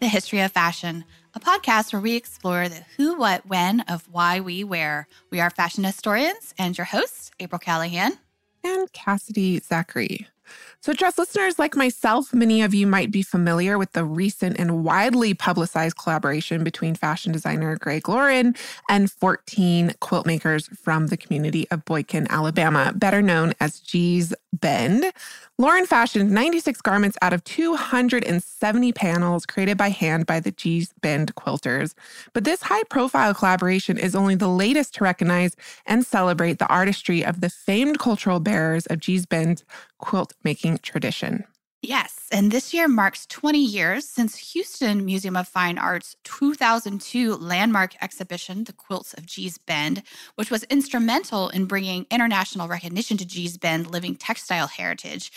the History of Fashion, a podcast where we explore the who, what, when of why we wear. We are fashion historians and your hosts, April Callahan. And Cassidy Zachary. So dress listeners like myself, many of you might be familiar with the recent and widely publicized collaboration between fashion designer Greg Lauren and 14 quilt makers from the community of Boykin, Alabama, better known as Gee's Bend. Lauren fashioned 96 garments out of 270 panels created by hand by the Gee's Bend quilters. But this high-profile collaboration is only the latest to recognize and celebrate the artistry of the famed cultural bearers of Gee's Bend's quilt-making tradition. Yes, and this year marks 20 years since Houston Museum of Fine Arts' 2002 landmark exhibition, The Quilts of Gee's Bend, which was instrumental in bringing international recognition to Gee's Bend living textile heritage,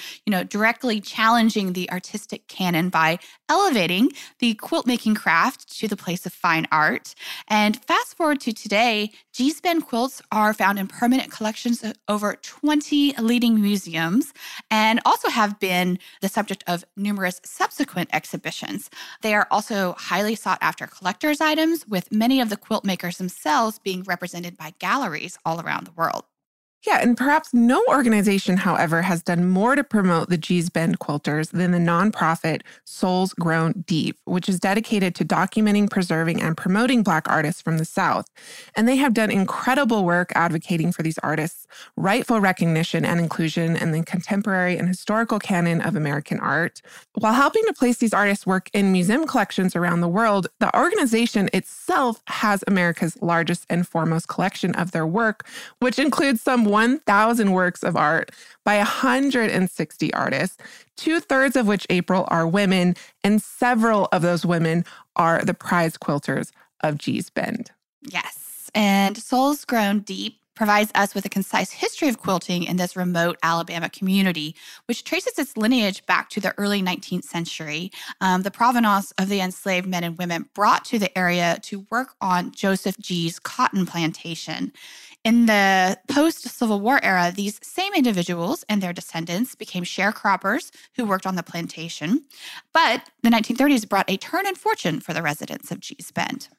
directly challenging the artistic canon by elevating the quilt-making craft to the place of fine art. And fast forward to today, Gee's Bend quilts are found in permanent collections of over 20 leading museums and also have been the subject of numerous subsequent exhibitions. They are also highly sought-after collector's items, with many of the quilt makers themselves being represented by galleries all around the world. Yeah, and perhaps no organization, however, has done more to promote the Gee's Bend quilters than the nonprofit Souls Grown Deep, which is dedicated to documenting, preserving, and promoting Black artists from the South. And they have done incredible work advocating for these artists' rightful recognition and inclusion in the contemporary and historical canon of American art. While helping to place these artists' work in museum collections around the world, the organization itself has America's largest and foremost collection of their work, which includes some 1,000 works of art by 160 artists, 2/3 of which, April, are women, and several of those women are the prize quilters of Gee's Bend. Yes, and Souls Grown Deep provides us with a concise history of quilting in this remote Alabama community, which traces its lineage back to the early 19th century. The provenance of the enslaved men and women brought to the area to work on Joseph Gee's cotton plantation. In the post-Civil War era, these same individuals and their descendants became sharecroppers who worked on the plantation. But the 1930s brought a turn in fortune for the residents of Gee's Bend.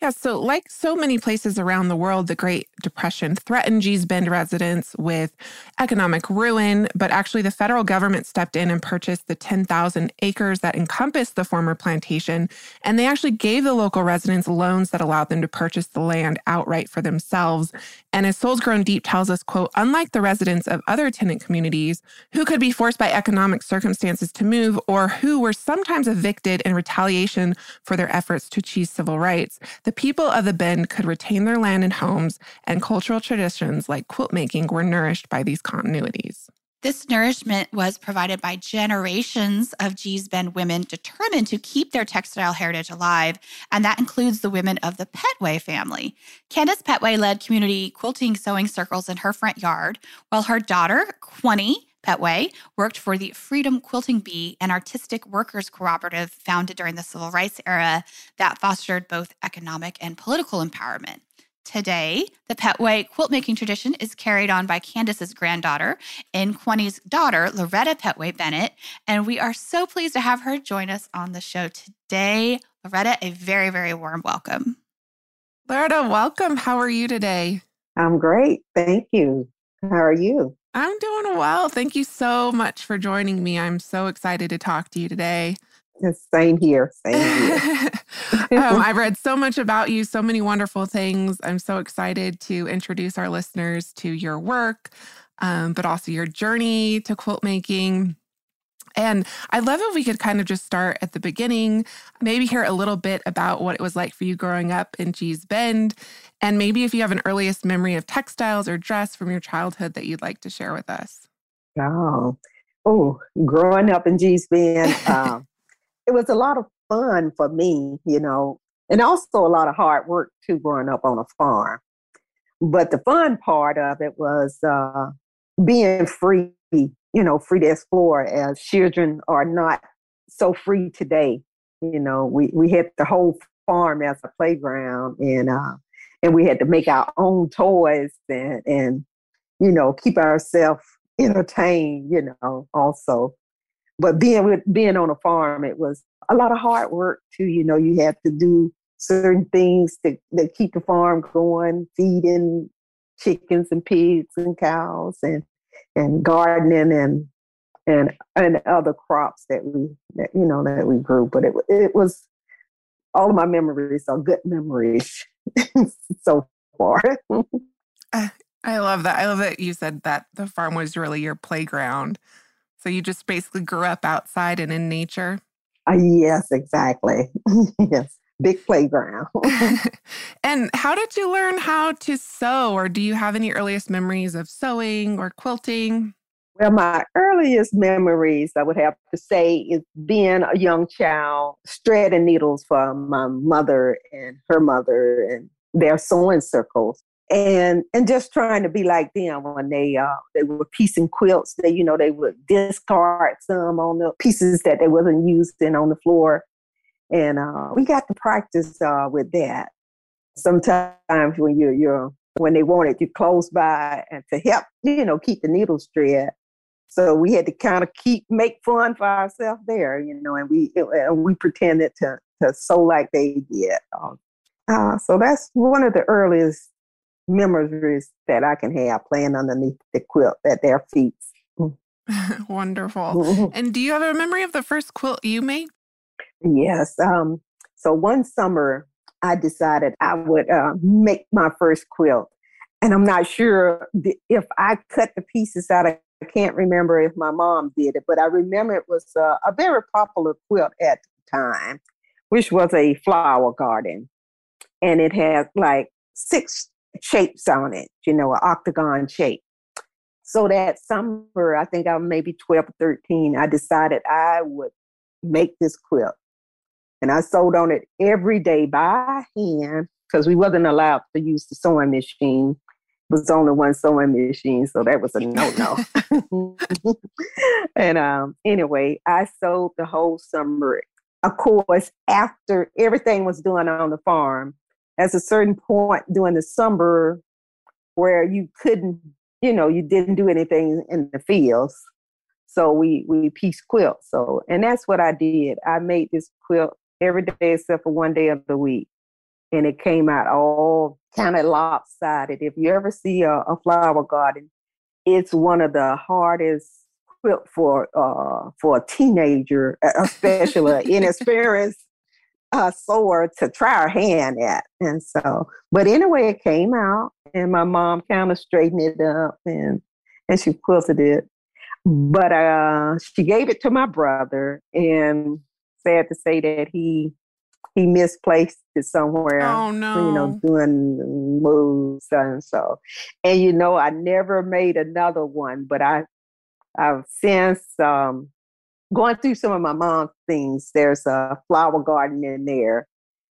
Yeah, so like so many places around the world, the Great Depression threatened Gee's Bend residents with economic ruin, but actually the federal government stepped in and purchased the 10,000 acres that encompassed the former plantation, and they actually gave the local residents loans that allowed them to purchase the land outright for themselves. And as Souls Grown Deep tells us, quote, unlike the residents of other tenant communities who could be forced by economic circumstances to move or who were sometimes evicted in retaliation for their efforts to achieve civil rights, the people of the Bend could retain their land and homes, and cultural traditions like quilt making were nourished by these continuities. This nourishment was provided by generations of Gee's Bend women determined to keep their textile heritage alive, and that includes the women of the Pettway family. Candace Pettway led community quilting sewing circles in her front yard, while her daughter, Quinnie Pettway worked for the Freedom Quilting Bee, an artistic workers cooperative founded during the Civil Rights era that fostered both economic and political empowerment. Today, the Pettway quilt-making tradition is carried on by Candace's granddaughter and Quinnie's daughter, Loretta Pettway Bennett, and we are so pleased to have her join us on the show today. Loretta, a very, very warm welcome. Loretta, welcome. How are you today? I'm great. Thank you. How are you? I'm doing well. Thank you so much for joining me. I'm so excited to talk to you today. Same here. Same here. I've read so much about you, so many wonderful things. I'm so excited to introduce our listeners to your work, but also your journey to quilt making. And I'd love if we could kind of just start at the beginning, maybe hear a little bit about what it was like for you growing up in Gee's Bend, and maybe if you have an earliest memory of textiles or dress from your childhood that you'd like to share with us. Oh, growing up in Gee's Bend, it was a lot of fun for me, you know, and also a lot of hard work too, growing up on a farm. But the fun part of it was being free, you know, free to explore, as children are not so free today. You know, we had the whole farm as a playground, and we had to make our own toys and you know, keep ourselves entertained, you know, also. But being on a farm, it was a lot of hard work too. You know, you had to do certain things that keep the farm going, feeding chickens and pigs and cows, and gardening and other crops that we grew. But it was, all of my memories are good memories so far. I love that. I love that you said that the farm was really your playground. So you just basically grew up outside and in nature? Yes, exactly. Yes, big playground. And how did you learn how to sew? Or do you have any earliest memories of sewing or quilting? Well, my earliest memories, I would have to say, is being a young child, threading needles for my mother and her mother and their sewing circles. And just trying to be like them when they were piecing quilts. They, you know, they would discard some on the pieces that they wasn't using on the floor. And we got to practice with that. Sometimes when when they wanted you close by and to help, you know, keep the needles thread. So we had to kind of make fun for ourselves there, you know, and we pretended to sew like they did. So that's one of the earliest memories that I can have, playing underneath the quilt at their feet. Wonderful. And do you have a memory of the first quilt you made? Yes. So one summer I decided I would make my first quilt. And I'm not sure if I cut the pieces out. I can't remember if my mom did it, but I remember it was a very popular quilt at the time, which was a flower garden. And it had like six shapes on it, you know, an octagon shape. So that summer, I think I was maybe 12 or 13, I decided I would make this quilt. And I sewed on it every day by hand, because we wasn't allowed to use the sewing machine. It was only one sewing machine, so that was a no-no. And anyway, I sewed the whole summer. Of course, after everything was done on the farm, there's a certain point during the summer where you couldn't, you know, you didn't do anything in the fields. So we pieced quilts. So, and that's what I did. I made this quilt every day except for one day of the week. And it came out all kind of lopsided. If you ever see a flower garden, it's one of the hardest quilt for a teenager, especially inexperienced sewer, to try her hand at. And so, but anyway, it came out, and my mom kind of straightened it up and she quilted it. But she gave it to my brother, and sad to say that he misplaced it somewhere. Oh no! You know, doing moves and so. And you know, I never made another one, but I've since going through some of my mom's things, there's a flower garden in there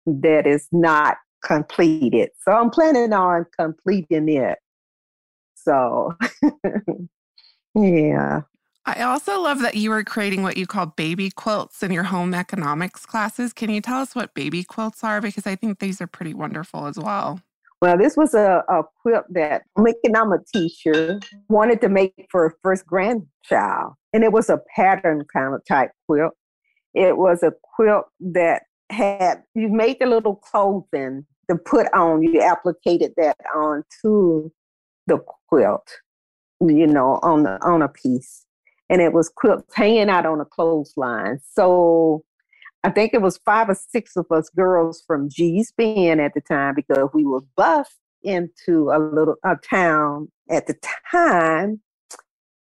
that is not completed. So I'm planning on completing it. So, yeah. I also love that you were creating what you call baby quilts in your home economics classes. Can you tell us what baby quilts are? Because I think these are pretty wonderful as well. Well, this was a quilt that Lincoln, I'm a teacher, wanted to make for her first grandchild. And it was a pattern kind of type quilt. It was a quilt that had, you made the little clothing to put on, you applicated that onto the quilt, you know, on a piece. And it was quilts hanging out on a clothesline. So I think it was 5 or 6 of us girls from Gee's Bend at the time, because we were bussed into a town at the time.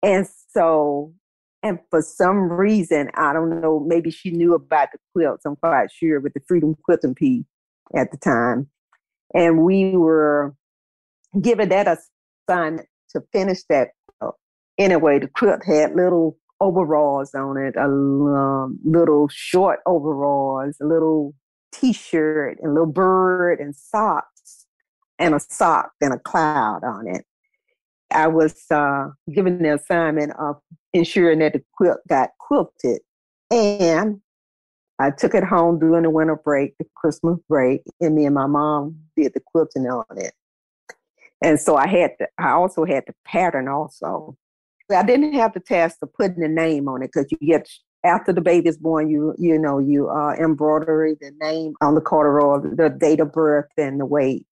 And so, and for some reason, I don't know, maybe she knew about the quilts, I'm quite sure, with the Freedom Quilting Bee at the time. And we were given that assignment to finish that. Anyway, the quilt had little overalls on it, little short overalls, a little T-shirt, and a little bird, and socks, and a sock, and a cloud on it. I was given the assignment of ensuring that the quilt got quilted. And I took it home during the winter break, the Christmas break, and me and my mom did the quilting on it. And so I also had the pattern also. I didn't have the task of putting a name on it, because you get, after the baby is born, you embroider the name on the corduroy, the date of birth and the weight.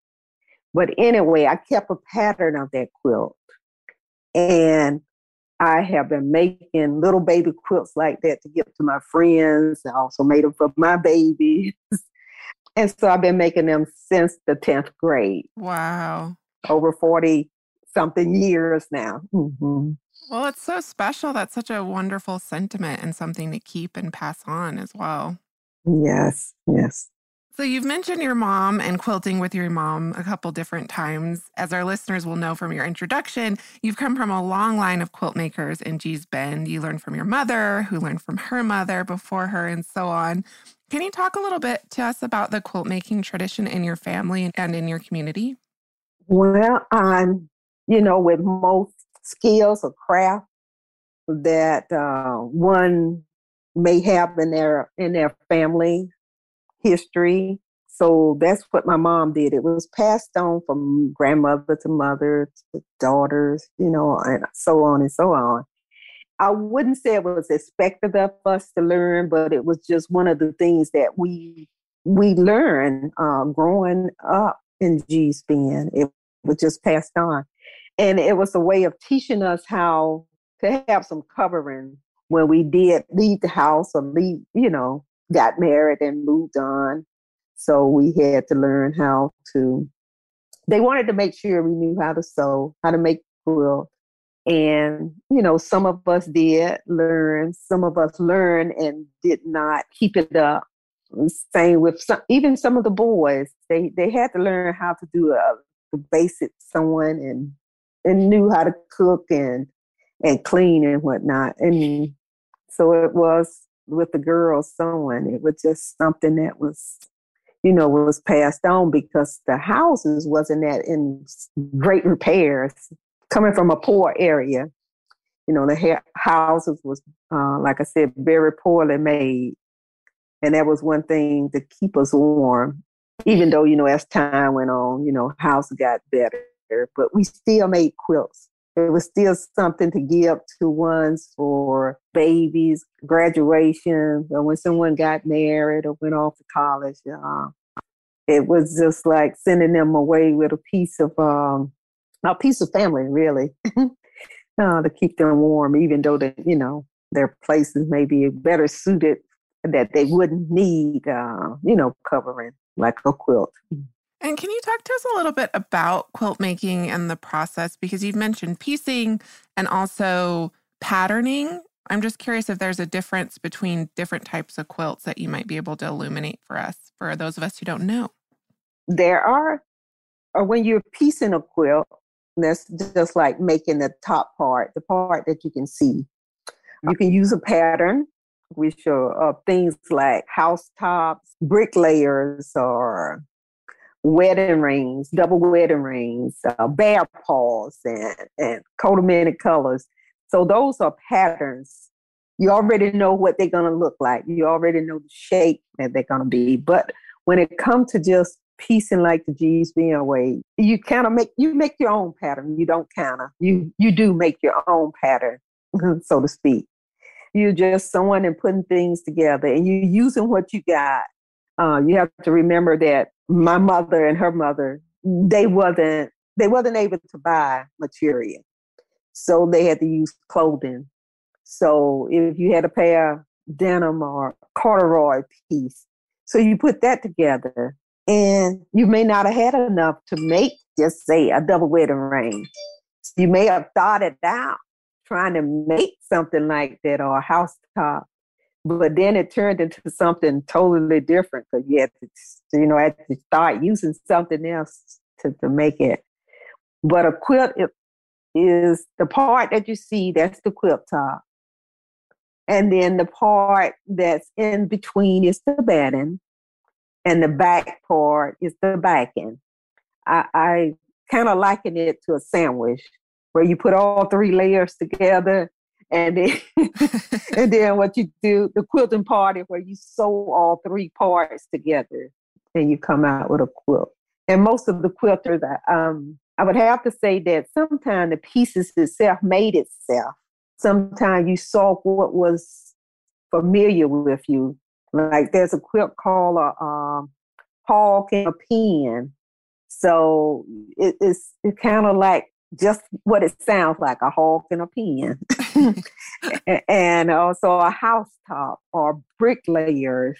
But anyway, I kept a pattern of that quilt. And I have been making little baby quilts like that to give to my friends. I also made them for my babies. And so I've been making them since the 10th grade. Wow. Over 40-something years now. Mm-hmm. Well, it's so special. That's such a wonderful sentiment and something to keep and pass on as well. Yes, yes. So you've mentioned your mom and quilting with your mom a couple different times. As our listeners will know from your introduction, you've come from a long line of quilt makers in Gee's Bend. You learned from your mother, who learned from her mother before her, and so on. Can you talk a little bit to us about the quilt making tradition in your family and in your community? Well, with most skills or craft that one may have in their family history. So that's what my mom did. It was passed on from grandmother to mother to daughters, and so on and so on. I wouldn't say it was expected of us to learn, but it was just one of the things that we learned growing up in Gee's Bend. It was just passed on. And it was a way of teaching us how to have some covering when we did leave the house or leave, got married and moved on. So we had to learn how to, they wanted to make sure we knew how to sew, how to make quilt. And, some of us did learn, some of us learned and did not keep it up. Same with some of the boys, they had to learn how to do the basic sewing and knew how to cook and clean and whatnot. And so it was with the girls sewing. It was just something that was, was passed on, because the houses wasn't that in great repairs. Coming from a poor area, the houses was, like I said, very poorly made. And that was one thing to keep us warm, even though, as time went on, houses got better. But we still made quilts. It was still something to give to ones for babies, graduation, or when someone got married or went off to college. It was just like sending them away with a piece of family, really, to keep them warm, even though they, their places may be better suited that they wouldn't need, covering like a quilt. And can you talk to us a little bit about quilt making and the process? Because you've mentioned piecing and also patterning. I'm just curious if there's a difference between different types of quilts that you might be able to illuminate for us, for those of us who don't know. There are, or when you're piecing a quilt, that's just like making the top part, the part that you can see. You can use a pattern, which are things like housetops, brick layers, or wedding rings, double wedding rings, bear paws, and coat of many colors. So those are patterns. You already know what they're going to look like. You already know the shape that they're going to be. But when it comes to just piecing like the Gee's Bend way, you kind of make your own pattern. You don't kind of, you do make your own pattern, so to speak. You're just sewing and putting things together, and you're using what you got. You have to remember that my mother and her mother, they wasn't able to buy material. So they had to use clothing. So if you had a pair of denim or corduroy piece, so you put that together, and you may not have had enough to make, just say, a double wedding ring. You may have thought it out trying to make something like that or a house top, but then it turned into something totally different because you had to, had to start using something else to make it. But a quilt is the part that you see, that's the quilt top. And then the part that's in between is the batting, and the back part is the backing. I kind of liken it to a sandwich where you put all three layers together, and then, and then what you do, the quilting part is where you sew all three parts together and you come out with a quilt. And most of the quilters, I would have to say that sometimes the pieces itself made itself. Sometimes you saw what was familiar with you. Like there's a quilt called a hawk and a pin. So it's kind of like just what it sounds like, a hawk and a pin. And also a housetop or bricklayers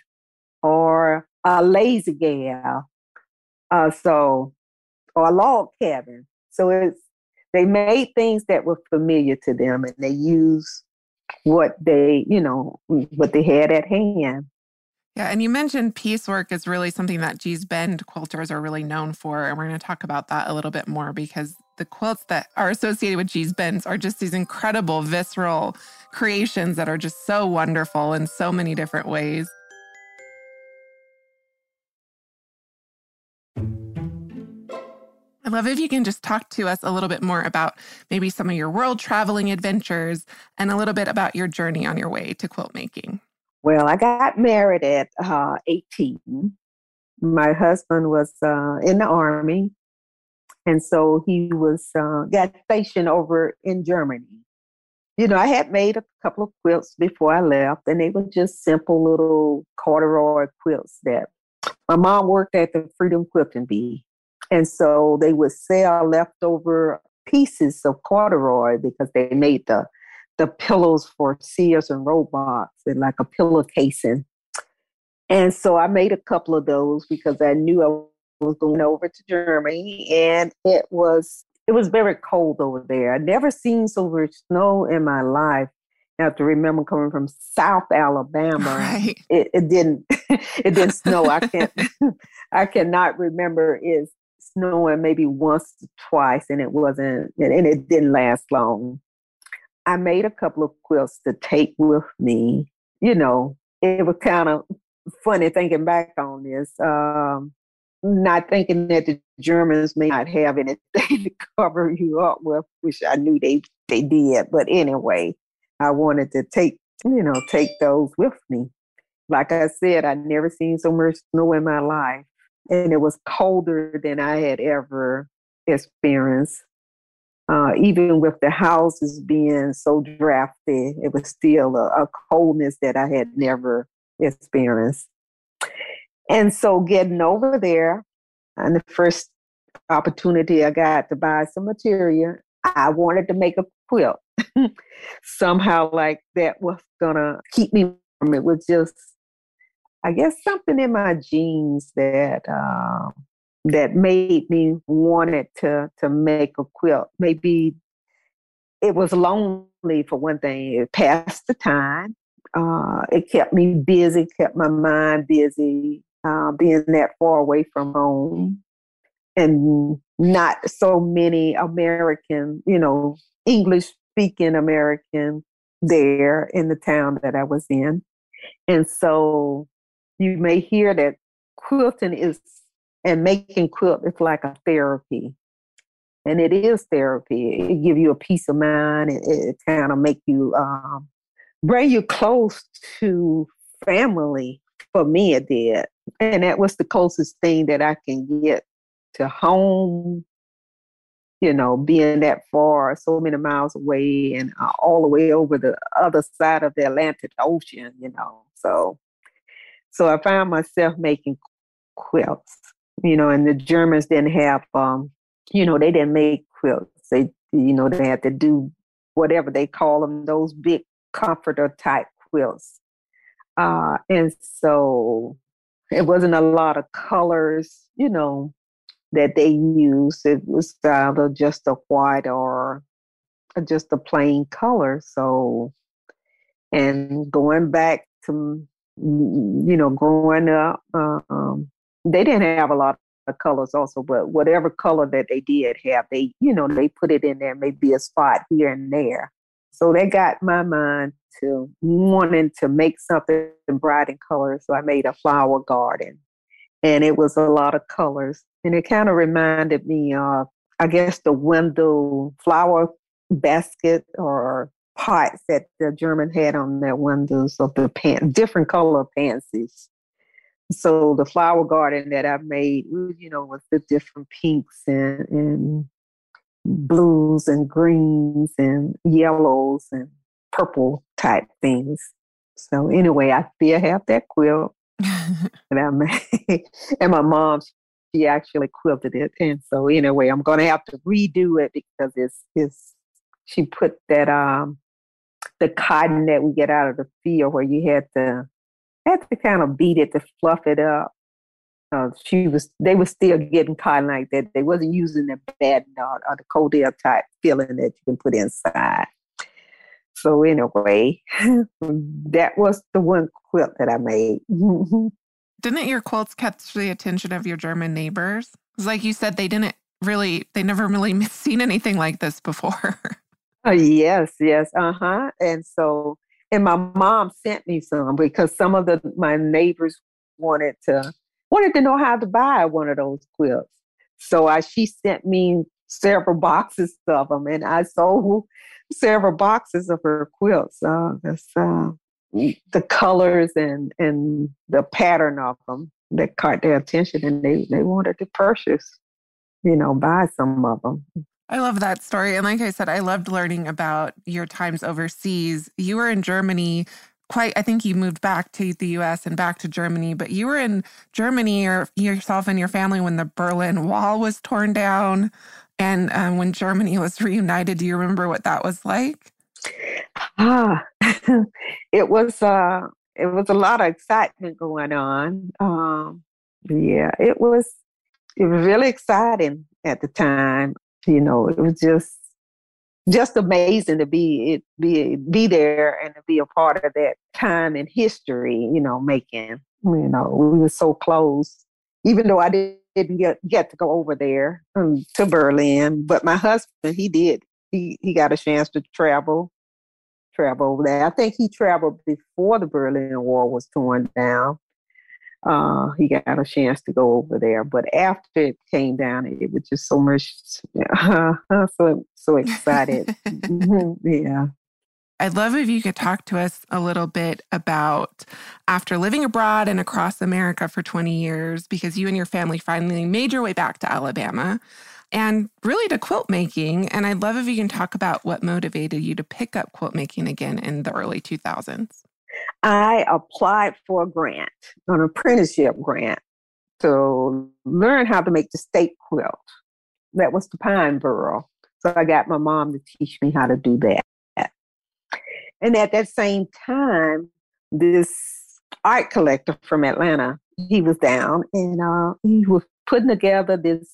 or a lazy gal. Or a log cabin. So they made things that were familiar to them, and they used what they had at hand. Yeah, and you mentioned piecework is really something that Gee's Bend quilters are really known for, and we're going to talk about that a little bit more because the quilts that are associated with Gee's Bend are just these incredible visceral creations that are just so wonderful in so many different ways. I'd love if you can just talk to us a little bit more about maybe some of your world traveling adventures and a little bit about your journey on your way to quilt making. Well, I got married at 18. My husband was in the Army, and so he was got stationed over in Germany. I had made a couple of quilts before I left, and they were just simple little corduroy quilts that my mom worked at the Freedom Quilting Bee. And so they would sell leftover pieces of corduroy because they made the pillows for Sears and Roebucks and like a pillow casing. And so I made a couple of those because I knew I was going over to Germany, and it was very cold over there. I'd never seen so much snow in my life. I have to remember coming from South Alabama. Right. It didn't snow. I cannot remember it snowing maybe once or twice, and it didn't last long. I made a couple of quilts to take with me. It was kind of funny thinking back on this, not thinking that the Germans may not have anything to cover you up with, which I knew they did. But anyway, I wanted to take those with me. Like I said, I'd never seen so much snow in my life, and it was colder than I had ever experienced. Even with the houses being so drafty, it was still a coldness that I had never experienced. And so getting over there, and the first opportunity I got to buy some material, I wanted to make a quilt. Somehow like that was going to keep me from it. It was just, I guess, something in my genes that made me wanted to make a quilt. Maybe it was lonely for one thing. It passed the time. It kept me busy, kept my mind busy, being that far away from home. And not so many American, English-speaking American there in the town that I was in. And so you may hear that quilting and making quilt is like a therapy. And it is therapy. It gives you a peace of mind. It kind of make you, bring you close to family. For me, it did. And that was the closest thing that I can get to home, you know, being that far, so many miles away and all the way over the other side of the Atlantic Ocean, you know. So I found myself making quilts, you know, and the Germans didn't have, you know, they didn't make quilts. They, you know, they had to do whatever they call them, those big comforter type quilts. And so it wasn't a lot of colors, you know, that they used. It was either just a white or just a plain color. So, and going back to, you know, growing up, they didn't have a lot of colors also, but whatever color that they did have, they, you know, they put it in there, maybe a spot here and there. So that got my mind to wanting to make something bright in color. So I made a flower garden, and it was a lot of colors. And it kind of reminded me of, I guess, the window flower basket or pots that the German had on their windows of the different color pansies. So the flower garden that I made, you know, with the different pinks and blues and greens and yellows and purple type things. So anyway, I still have that quilt that I made. And my mom, she actually quilted it. And so anyway, I'm going to have to redo it because she put that, the cotton that we get out of the field where you had to kind of beat it to fluff it up. They were still getting cotton like that. They wasn't using the batting or the Cordell type filling that you can put inside. So anyway, that was the one quilt that I made. Didn't your quilts catch the attention of your German neighbors? Because like you said, they never really seen anything like this before. Yes. Uh-huh. And so, and my mom sent me some because some of my neighbors wanted to know how to buy one of those quilts. So she sent me several boxes of them, and I sold several boxes of her quilts. The colors and the pattern of them that caught their attention, and they wanted to purchase, you know, buy some of them. I love that story. And like I said, I loved learning about your times overseas. You were in Germany I think you moved back to the U.S. and back to Germany, but you were in Germany yourself and your family when the Berlin Wall was torn down and when Germany was reunited. Do you remember what that was like? It was a lot of excitement going on. It was really exciting at the time. You know, it was just amazing to be there and to be a part of that time in history, you know, making, you know, we were so close, even though I didn't get to go over there to Berlin, but my husband, he did. He got a chance to travel over there. I think he traveled before the Berlin Wall was torn down. He got a chance to go over there, but after it came down, it was just so much, so excited. Yeah. I'd love if you could talk to us a little bit about after living abroad and across America for 20 years, because you and your family finally made your way back to Alabama and really to quilt making. And I'd love if you can talk about what motivated you to pick up quilt making again in the early 2000s. I applied for a grant, an apprenticeship grant, to learn how to make the state quilt. That was the pine burl. So I got my mom to teach me how to do that. And at that same time, this art collector from Atlanta, he was down and he was putting together this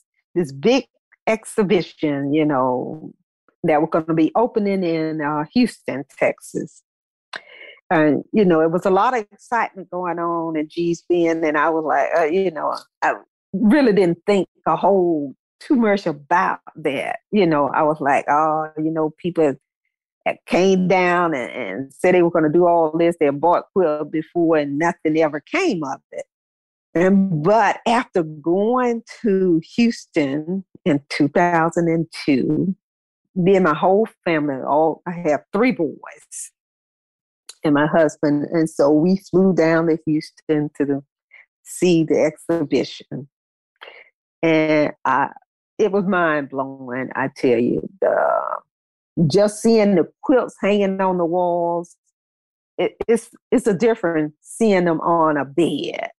big exhibition, you know, that was going to be opening in Houston, Texas. And, you know, it was a lot of excitement going on in Gee's Bend. And I was like, you know, I really didn't think a whole too much about that. You know, I was like, oh, you know, people came down and said they were going to do all this. They bought quilt before and nothing ever came of it. But after going to Houston in 2002, me and my whole family, I have three boys and my husband. And so we flew down to Houston to see the exhibition. And it was mind-blowing, I tell you. Just seeing the quilts hanging on the walls, it's a difference seeing them on a bed.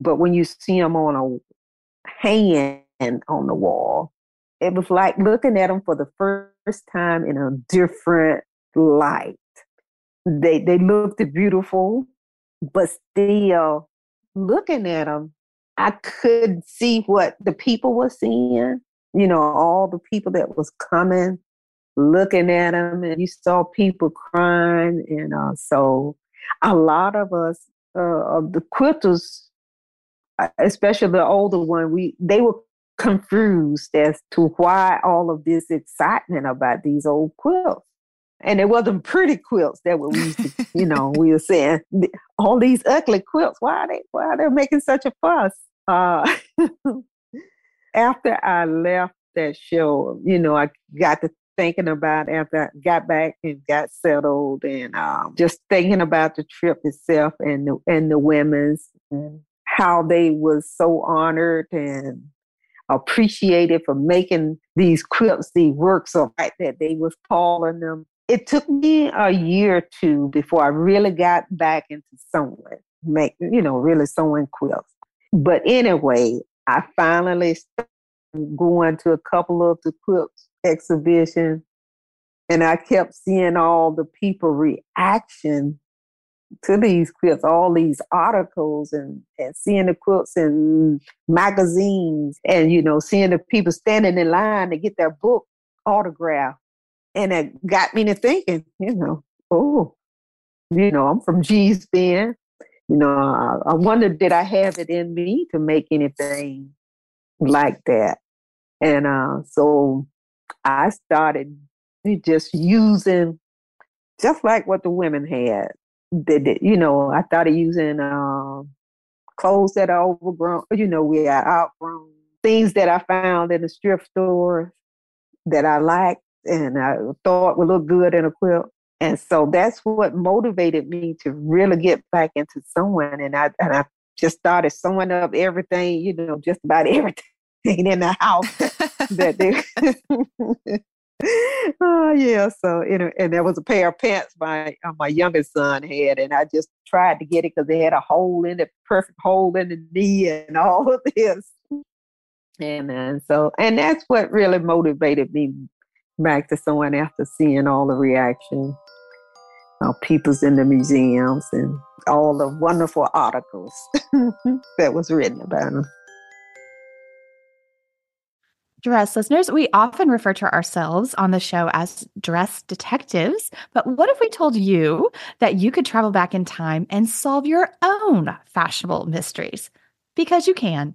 But when you see them on a hanging on the wall, it was like looking at them for the first time in a different light. They looked beautiful, but still looking at them, I could see what the people were seeing. You know, all the people that was coming, looking at them, and you saw people crying. And so a lot of us, of the quilters, especially the older one, they were confused as to why all of this excitement about these old quilts. And it wasn't pretty quilts that we used to, you know, we were saying, all these ugly quilts, why are they making such a fuss? After I left that show, you know, I got to thinking about after I got back and got settled, and just thinking about the trip itself and the women's, and how they was so honored and appreciated for making these quilts, the works of art that they was calling them. It took me a year or two before I really got back into sewing, really sewing quilts. But anyway, I finally started going to a couple of the quilts exhibitions, and I kept seeing all the people reaction to these quilts, all these articles, and seeing the quilts in magazines, and, you know, seeing the people standing in line to get their book autographed. And it got me to thinking, I'm from Gee's Bend. You know, I wondered, did I have it in me to make anything like that? And so I started just using, just like what the women had. I started using clothes that are overgrown, we are outgrown, things that I found in the thrift store that I liked and I thought would look good in a quilt. And so that's what motivated me to really get back into sewing. And I just started sewing up everything, just about everything in the house that they... Oh yeah, so and there was a pair of pants my youngest son had, and I just tried to get it because they had a hole in it, perfect hole in the knee, and all of this. And that's what really motivated me back to sewing after seeing all the reaction, people's in the museums, and all the wonderful articles that was written about them. Dress listeners, we often refer to ourselves on the show as dress detectives, but what if we told you that you could travel back in time and solve your own fashionable mysteries? Because you can,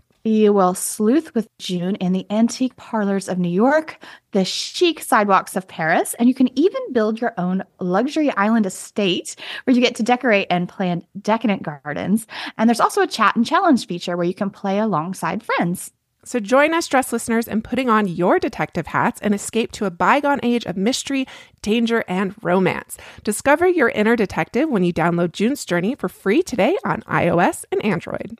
You will sleuth with June in the antique parlors of New York, the chic sidewalks of Paris, and you can even build your own luxury island estate where you get to decorate and plant decadent gardens. And there's also a chat and challenge feature where you can play alongside friends. So join us, dress listeners, in putting on your detective hats and escape to a bygone age of mystery, danger, and romance. Discover your inner detective when you download June's Journey for free today on iOS and Android.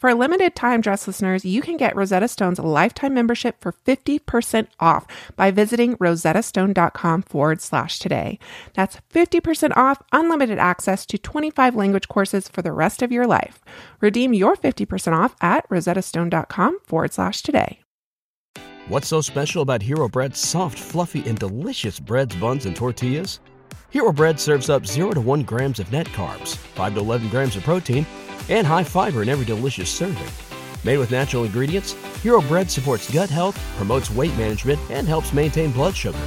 For a limited time, dress listeners, you can get Rosetta Stone's lifetime membership for 50% off by visiting rosettastone.com/today. That's 50% off unlimited access to 25 language courses for the rest of your life. Redeem your 50% off at rosettastone.com/today. What's so special about Hero Bread's soft, fluffy, and delicious breads, buns, and tortillas? Hero Bread serves up 0 to 1 grams of net carbs, 5 to 11 grams of protein, and high fiber in every delicious serving. Made with natural ingredients, Hero Bread supports gut health, promotes weight management, and helps maintain blood sugar.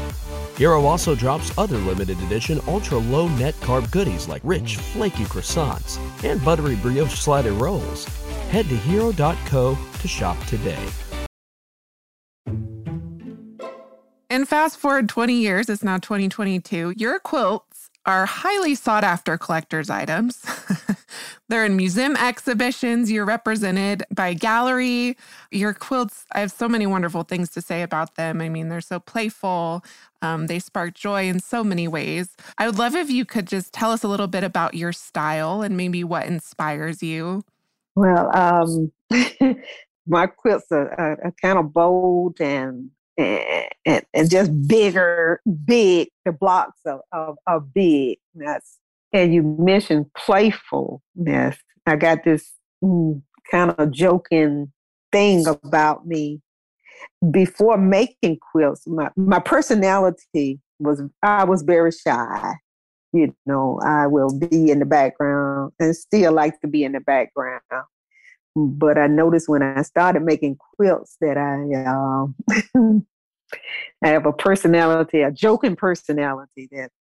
Hero also drops other limited edition ultra-low net carb goodies like rich, flaky croissants and buttery brioche slider rolls. Head to hero.co to shop today. And fast forward 20 years, it's now 2022, your quilts are highly sought after collector's items. They're in museum exhibitions. You're represented by a gallery. Your quilts, I have so many wonderful things to say about them. I mean, they're so playful. They spark joy in so many ways. I would love if you could just tell us a little bit about your style and maybe what inspires you. Well, my quilts are kind of bold and just big. The blocks are big. And you mentioned playfulness. I got this kind of joking thing about me. Before making quilts, my personality was, I was very shy. You know, I will be in the background and still like to be in the background. But I noticed when I started making quilts that I have a personality, a joking personality that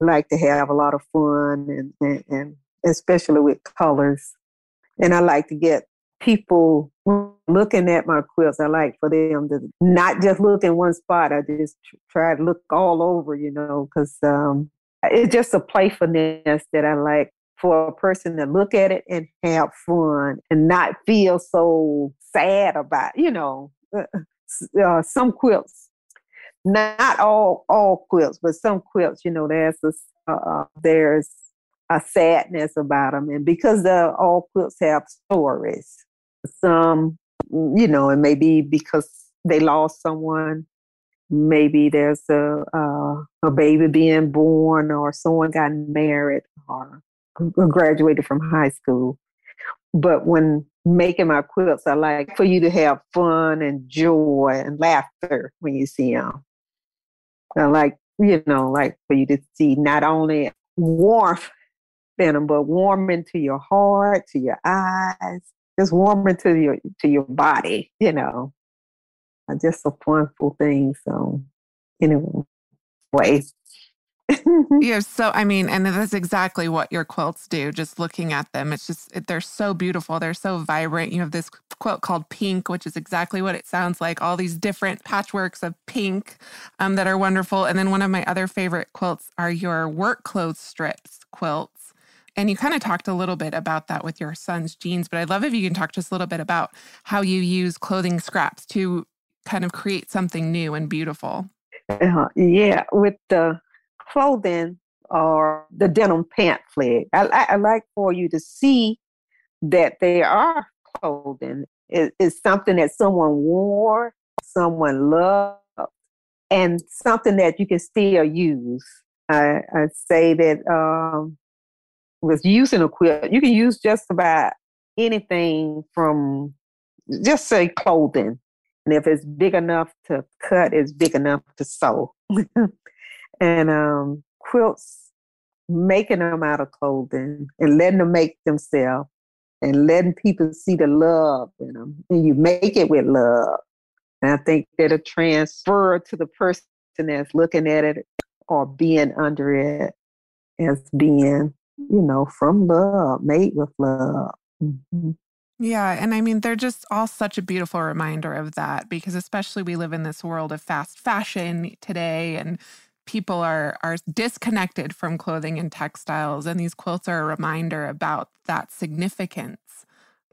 like to have a lot of fun and especially with colors. And I like to get people looking at my quilts. I like for them to not just look in one spot. I just try to look all over, you know, because it's just a playfulness that I like for a person to look at it and have fun and not feel so sad about, you know, some quilts. Not all quilts, but some quilts, you know, there's a sadness about them. And because all quilts have stories, some, you know, and maybe because they lost someone, maybe there's a baby being born or someone got married or graduated from high school. But when making my quilts, I like for you to have fun and joy and laughter when you see them. I like, you know, like for you to see not only warmth in them, but warm into your heart, to your eyes, just warm into your body, you know. Just a wonderful thing. So anyway. Yeah, so I mean, and that's exactly what your quilts do. Just looking at them, it's just, they're so beautiful. They're so vibrant. You have this quilt called Pink, which is exactly what it sounds like. All these different patchworks of pink that are wonderful. And then one of my other favorite quilts are your work clothes strips quilts. And you kind of talked a little bit about that with your son's jeans, but I'd love if you can talk just a little bit about how you use clothing scraps to kind of create something new and beautiful. Yeah, with the clothing or the denim pant flag. I like for you to see that they are clothing. It's something that someone wore, someone loved, and something that you can still use. I say that with using a quilt, you can use just about anything from just say clothing. And if it's big enough to cut, it's big enough to sew. And quilts, making them out of clothing and letting them make themselves and letting people see the love in them. And you make it with love. And I think that it'll transfer to the person that's looking at it or being under it as being, you know, from love, made with love. Mm-hmm. Yeah. And I mean, they're just all such a beautiful reminder of that, because especially we live in this world of fast fashion today, and people are disconnected from clothing and textiles. And these quilts are a reminder about that significance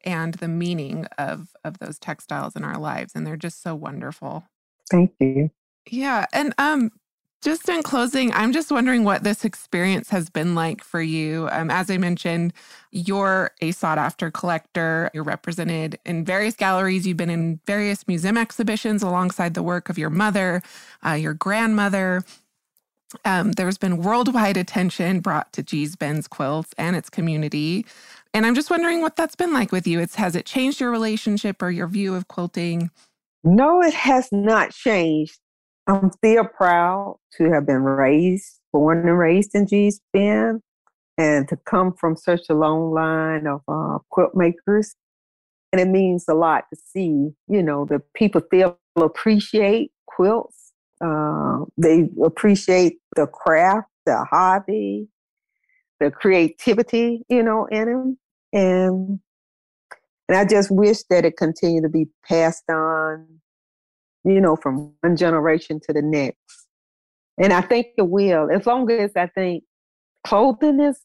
and the meaning of those textiles in our lives. And they're just so wonderful. Thank you. Yeah. And just in closing, I'm just wondering what this experience has been like for you. As I mentioned, you're a sought-after collector. You're represented in various galleries. You've been in various museum exhibitions alongside the work of your mother, your grandmother. There's been worldwide attention brought to Gee's Bend's quilts and its community. And I'm just wondering what that's been like with you. Has it changed your relationship or your view of quilting? No, it has not changed. I'm still proud to have been born and raised in Gee's Bend, and to come from such a long line of quilt makers. And it means a lot to see, the people still appreciate quilts. They appreciate the craft, the hobby, the creativity, in them. And I just wish that it continued to be passed on, from one generation to the next. And I think it will, as long as I think clothing is,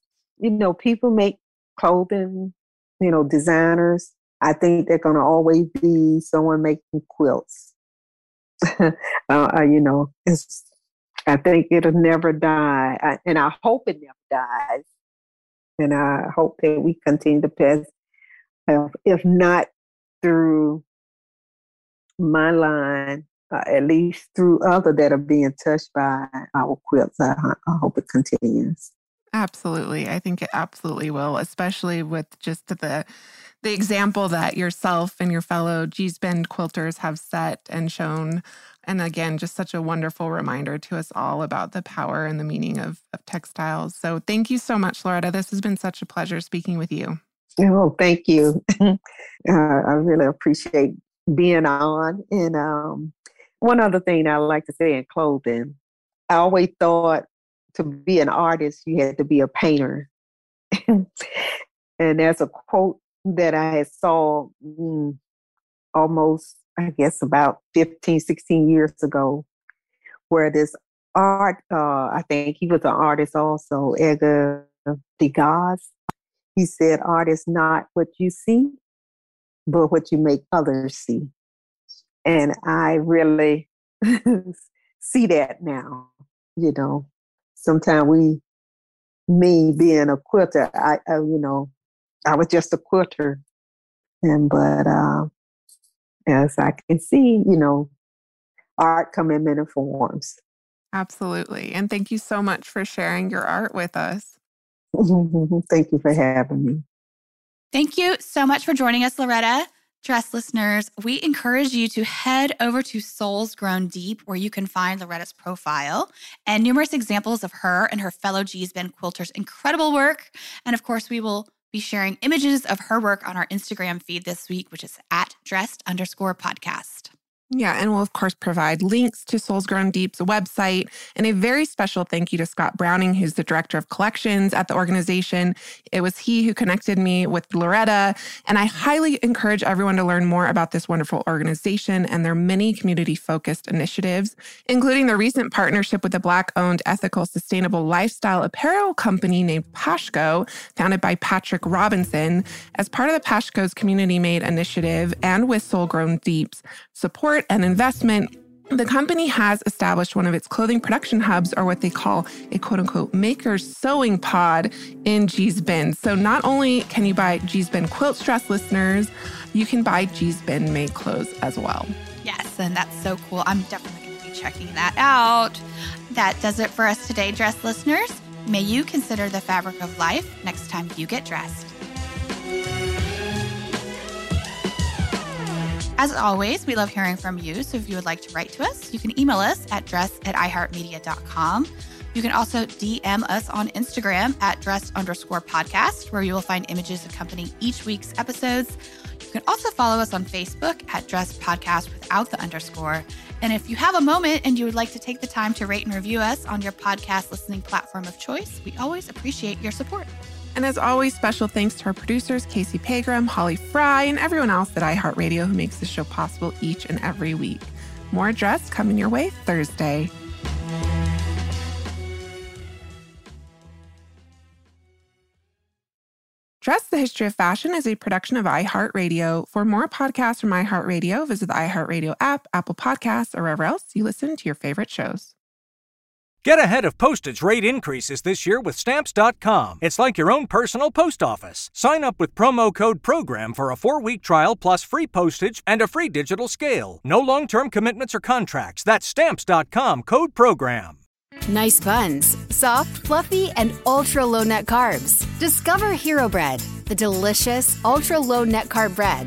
people make clothing, designers. I think they're going to always be someone making quilts. I think it'll never die. And I hope it never dies. And I hope that we continue to pass, if not through my line, at least through others that are being touched by our quilts. I hope it continues. Absolutely. I think it absolutely will, especially with just the example that yourself and your fellow Gee's Bend quilters have set and shown. And again, just such a wonderful reminder to us all about the power and the meaning of textiles. So thank you so much, Loretta. This has been such a pleasure speaking with you. Oh, thank you. I really appreciate being on. And one other thing I like to say in clothing, I always thought to be an artist, you had to be a painter. And there's a quote that I saw almost, I guess, about 15, 16 years ago, where this art, I think he was an artist also, Edgar Degas. He said, "Art is not what you see, but what you make others see." And I really see that now. Sometimes me being a quilter, I was just a quilter. But as I can see, art come in many forms. Absolutely. And thank you so much for sharing your art with us. Thank you for having me. Thank you so much for joining us, Loretta. Dress listeners, we encourage you to head over to Souls Grown Deep, where you can find Loretta's profile and numerous examples of her and her fellow Gee's Bend quilters' incredible work. And of course, we will be sharing images of her work on our Instagram feed this week, which is @dressed_podcast. Yeah, and we'll, of course, provide links to Souls Grown Deep's website, and a very special thank you to Scott Browning, who's the director of collections at the organization. It was he who connected me with Loretta, and I highly encourage everyone to learn more about this wonderful organization and their many community-focused initiatives, including their recent partnership with a Black-owned ethical, sustainable lifestyle apparel company named Pashko, founded by Patrick Robinson, as part of the Pashko's Community-Made Initiative and with Souls Grown Deep's support and investment, the company has established one of its clothing production hubs, or what they call a quote-unquote maker's sewing pod, in Gee's Bend. So not only can you buy Gee's Bend quilts, dress listeners, you can buy Gee's Bend made clothes as well. Yes, and that's so cool. I'm definitely going to be checking that out. That does it for us today, dress listeners. May you consider the fabric of life next time you get dressed. As always, we love hearing from you, so if you would like to write to us, you can email us at dress@iheartmedia.com. You can also DM us on Instagram @dressed_podcast, where you will find images accompanying each week's episodes. You can also follow us on Facebook @dresspodcast without the underscore. And if you have a moment and you would like to take the time to rate and review us on your podcast listening platform of choice, we always appreciate your support. And as always, special thanks to our producers, Casey Pagram, Holly Fry, and everyone else at iHeartRadio who makes this show possible each and every week. More Dressed coming your way Thursday. Dress the History of Fashion is a production of iHeartRadio. For more podcasts from iHeartRadio, visit the iHeartRadio app, Apple Podcasts, or wherever else you listen to your favorite shows. Get ahead of postage rate increases this year with Stamps.com. It's like your own personal post office. Sign up with promo code PROGRAM for a 4-week trial plus free postage and a free digital scale. No long-term commitments or contracts. That's Stamps.com, code PROGRAM. Nice buns, soft, fluffy, and ultra-low net carbs. Discover Hero Bread, the delicious ultra-low net carb bread